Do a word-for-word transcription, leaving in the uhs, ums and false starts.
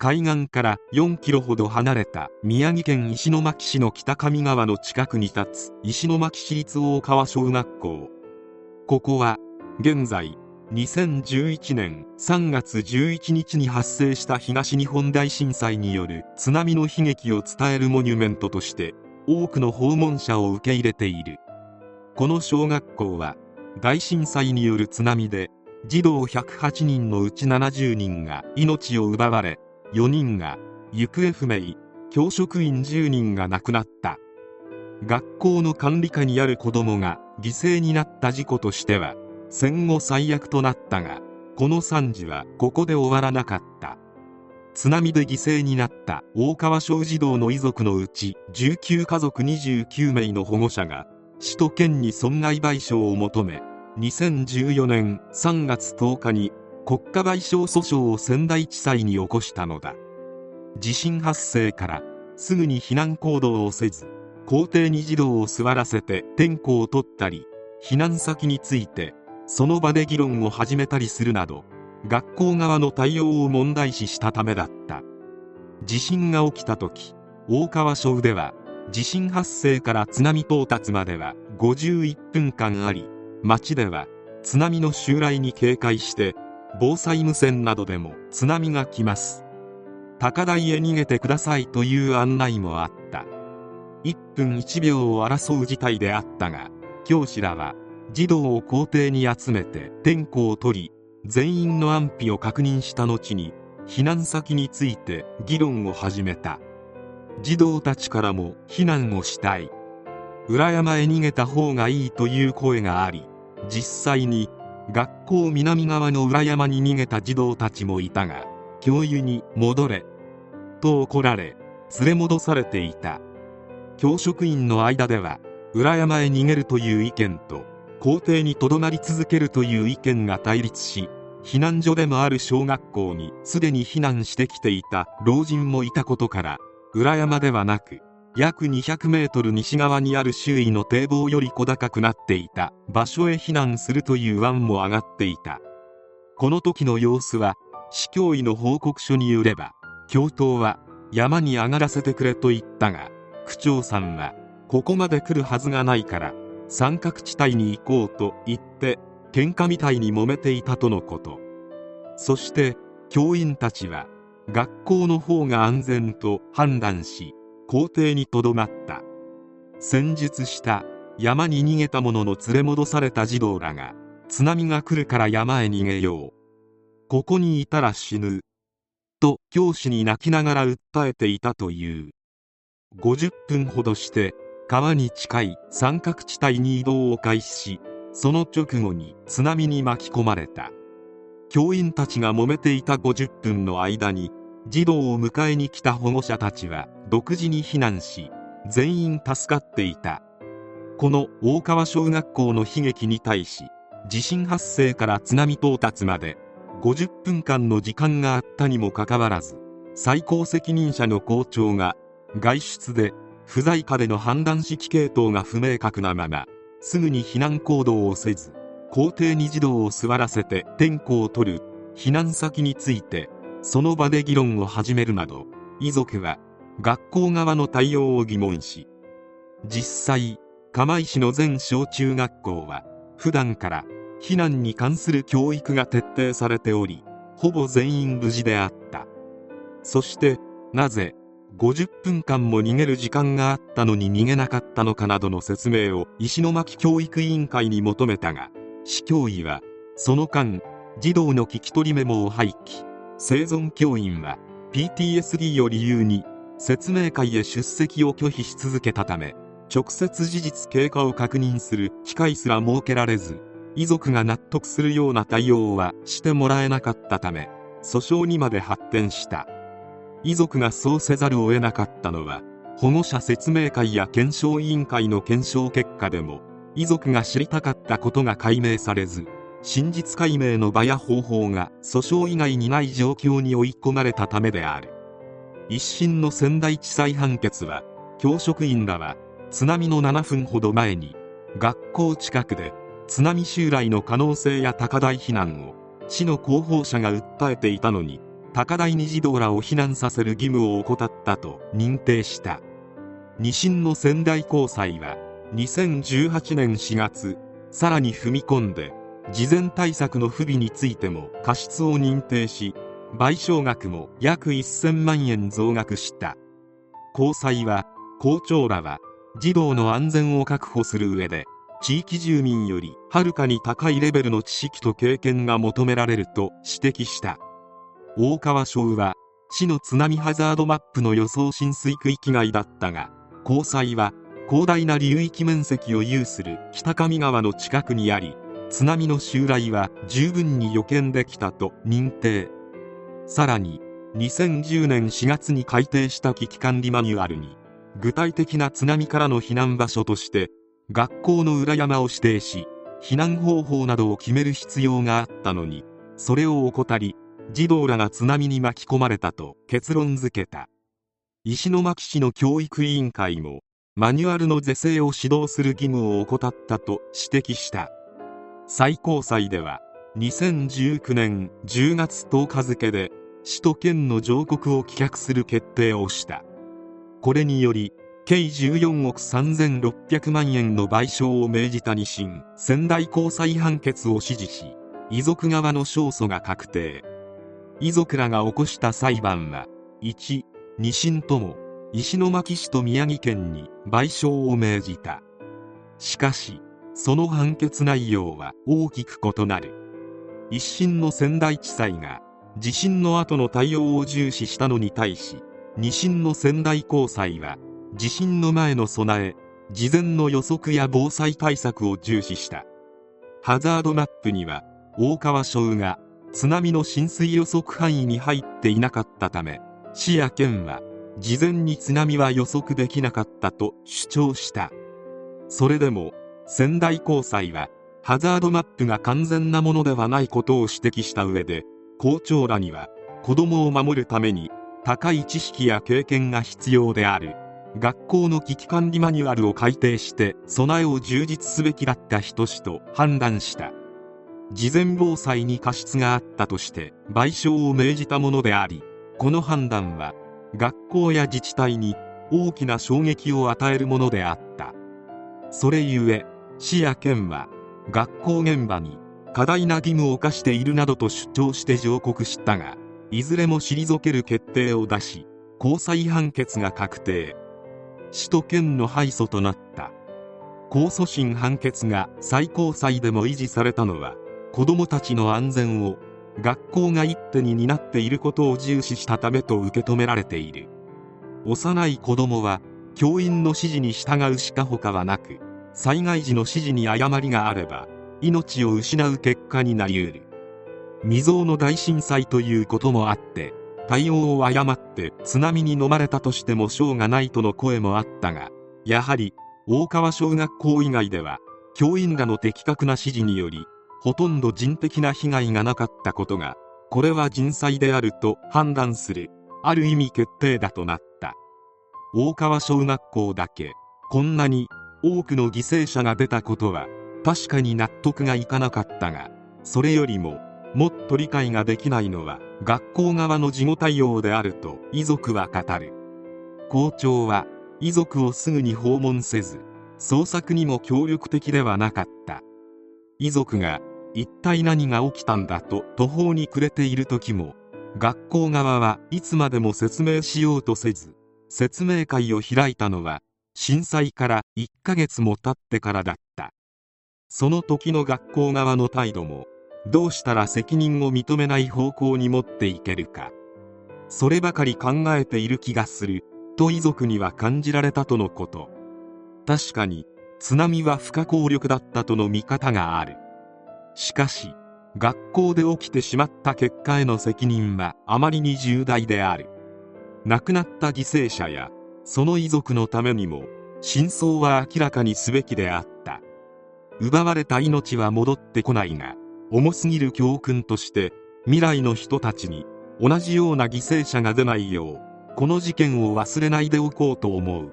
海岸からよんキロほど離れた宮城県石巻市の北上川の近くに立つ石巻市立大川小学校。ここは現在にせんじゅういちねんさんがつじゅういちにちに発生した東日本大震災による津波の悲劇を伝えるモニュメントとして多くの訪問者を受け入れている。この小学校は大震災による津波で児童ひゃくはちにんのうちななじゅうにんが命を奪われ、よにんが行方不明、教職員じゅうにんが亡くなった。学校の管理下にある子どもが犠牲になった事故としては戦後最悪となったが、この惨事はここで終わらなかった。津波で犠牲になった大川小児童の遺族のうちじゅうきゅうかぞくにじゅうきゅうめいの保護者が市と県に損害賠償を求め、にせんじゅうよねんさんがつとおかに国家賠償訴訟を仙台地裁に起こしたのだ。地震発生からすぐに避難行動をせず、校庭に児童を座らせて点呼を取ったり、避難先についてその場で議論を始めたりするなど、学校側の対応を問題視したためだった。地震が起きた時、大川小では地震発生から津波到達まではごじゅういっぷんかんあり、町では津波の襲来に警戒して防災無線などでも津波が来ます、高台へ逃げてくださいという案内もあった。いっぷんいちびょうを争う事態であったが、教師らは児童を校庭に集めて点呼を取り、全員の安否を確認した後に避難先について議論を始めた。児童たちからも避難をしたい、裏山へ逃げた方がいいという声があり、実際に学校南側の裏山に逃げた児童たちもいたが、教諭に戻れと怒られ連れ戻されていた。教職員の間では裏山へ逃げるという意見と校庭にとどまり続けるという意見が対立し、避難所でもある小学校にすでに避難してきていた老人もいたことから、裏山ではなく約にひゃくメートル西側にある周囲の堤防より小高くなっていた場所へ避難するという案も上がっていた。この時の様子は市教委の報告書によれば、教頭は山に上がらせてくれと言ったが、区長さんはここまで来るはずがないから三角地帯に行こうと言って喧嘩みたいに揉めていたとのこと。そして教員たちは学校の方が安全と判断し、校庭にとどまった。戦術した山に逃げたものの連れ戻された児童らが、津波が来るから山へ逃げよう、ここにいたら死ぬと教師に泣きながら訴えていたという。ごじゅっぷんほどして川に近い三角地帯に移動を開始し、その直後に津波に巻き込まれた。教員たちが揉めていたごじゅっぷんの間に、児童を迎えに来た保護者たちは独自に避難し、全員助かっていた。この大川小学校の悲劇に対し、地震発生から津波到達までごじゅっぷんかんの時間があったにもかかわらず、最高責任者の校長が外出で不在下での判断式系統が不明確なまま、すぐに避難行動をせず、校庭に児童を座らせて点呼を取る、避難先についてその場で議論を始めるなど、遺族は学校側の対応を疑問し、実際釜石の全小中学校は普段から避難に関する教育が徹底されており、ほぼ全員無事であった。そしてなぜごじゅっぷんかんも逃げる時間があったのに逃げなかったのかなどの説明を石巻教育委員会に求めたが、市教委はその間児童の聞き取りメモを廃棄、生存教員は ピーティーエスディー を理由に説明会へ出席を拒否し続けたため、直接事実経過を確認する機会すら設けられず、遺族が納得するような対応はしてもらえなかったため訴訟にまで発展した。遺族がそうせざるを得なかったのは、保護者説明会や検証委員会の検証結果でも遺族が知りたかったことが解明されず、真実解明の場や方法が訴訟以外にない状況に追い込まれたためである。一審の仙台地裁判決は、教職員らは津波のななふんほど前に学校近くで津波襲来の可能性や高台避難を市の広報者が訴えていたのに、高台に児童らを避難させる義務を怠ったと認定した。二審の仙台高裁はにせんじゅうはちねんしがつ、さらに踏み込んで事前対策の不備についても過失を認定し、賠償額も約せんまんえん増額した。高裁は、校長らは児童の安全を確保する上で地域住民よりはるかに高いレベルの知識と経験が求められると指摘した。大川小は市の津波ハザードマップの予想浸水区域外だったが、高裁は広大な流域面積を有する北上川の近くにあり、津波の襲来は十分に予見できたと認定。さらににせんじゅうねんしがつに改定した危機管理マニュアルに、具体的な津波からの避難場所として学校の裏山を指定し、避難方法などを決める必要があったのに、それを怠り児童らが津波に巻き込まれたと結論付けた。石巻市の教育委員会もマニュアルの是正を指導する義務を怠ったと指摘した。最高裁ではにせんじゅうきゅうねんじゅうがつとおか付で市と県の上告を棄却する決定をした。これにより計じゅうよんおくさんぜんろっぴゃくまんえんの賠償を命じた二審仙台高裁判決を支持し、遺族側の勝訴が確定。遺族らが起こした裁判は、いち、に審とも石巻市と宮城県に賠償を命じた。しかしその判決内容は大きく異なる。一審の仙台地裁が地震の後の対応を重視したのに対し、二審の仙台高裁は地震の前の備え、事前の予測や防災対策を重視した。ハザードマップには大川小が津波の浸水予測範囲に入っていなかったため、市や県は事前に津波は予測できなかったと主張した。それでも仙台高裁はハザードマップが完全なものではないことを指摘した上で、校長らには子どもを守るために高い知識や経験が必要である、学校の危機管理マニュアルを改定して備えを充実すべきだった等しと判断した。事前防災に過失があったとして賠償を命じたものであり、この判断は学校や自治体に大きな衝撃を与えるものであった。それゆえ市や県は学校現場に過大な義務を課しているなどと主張して上告したが、いずれも退ける決定を出し、高裁判決が確定。市と県の敗訴となった。控訴審判決が最高裁でも維持されたのは、子どもたちの安全を学校が一手に担っていることを重視したためと受け止められている。幼い子どもは教員の指示に従うしか他はなく、災害時の指示に誤りがあれば命を失う結果になりうる。未曾有の大震災ということもあって、対応を誤って津波に飲まれたとしてもしょうがないとの声もあったが、やはり大川小学校以外では教員らの的確な指示によりほとんど人的な被害がなかったことが、これは人災であると判断するある意味決定打となった。大川小学校だけこんなに多くの犠牲者が出たことは確かに納得がいかなかったが、それよりももっと理解ができないのは学校側の事後対応であると遺族は語る。校長は遺族をすぐに訪問せず、捜索にも協力的ではなかった。遺族が一体何が起きたんだと途方に暮れている時も、学校側はいつまでも説明しようとせず、説明会を開いたのは震災からいっかげつも経ってからだった。その時の学校側の態度も、どうしたら責任を認めない方向に持っていけるか、そればかり考えている気がすると遺族には感じられたとのこと。確かに津波は不可抗力だったとの見方がある。しかし学校で起きてしまった結果への責任はあまりに重大である。亡くなった犠牲者やその遺族のためにも真相は明らかにすべきであった。奪われた命は戻ってこないが、重すぎる教訓として未来の人たちに同じような犠牲者が出ないよう、この事件を忘れないでおこうと思う。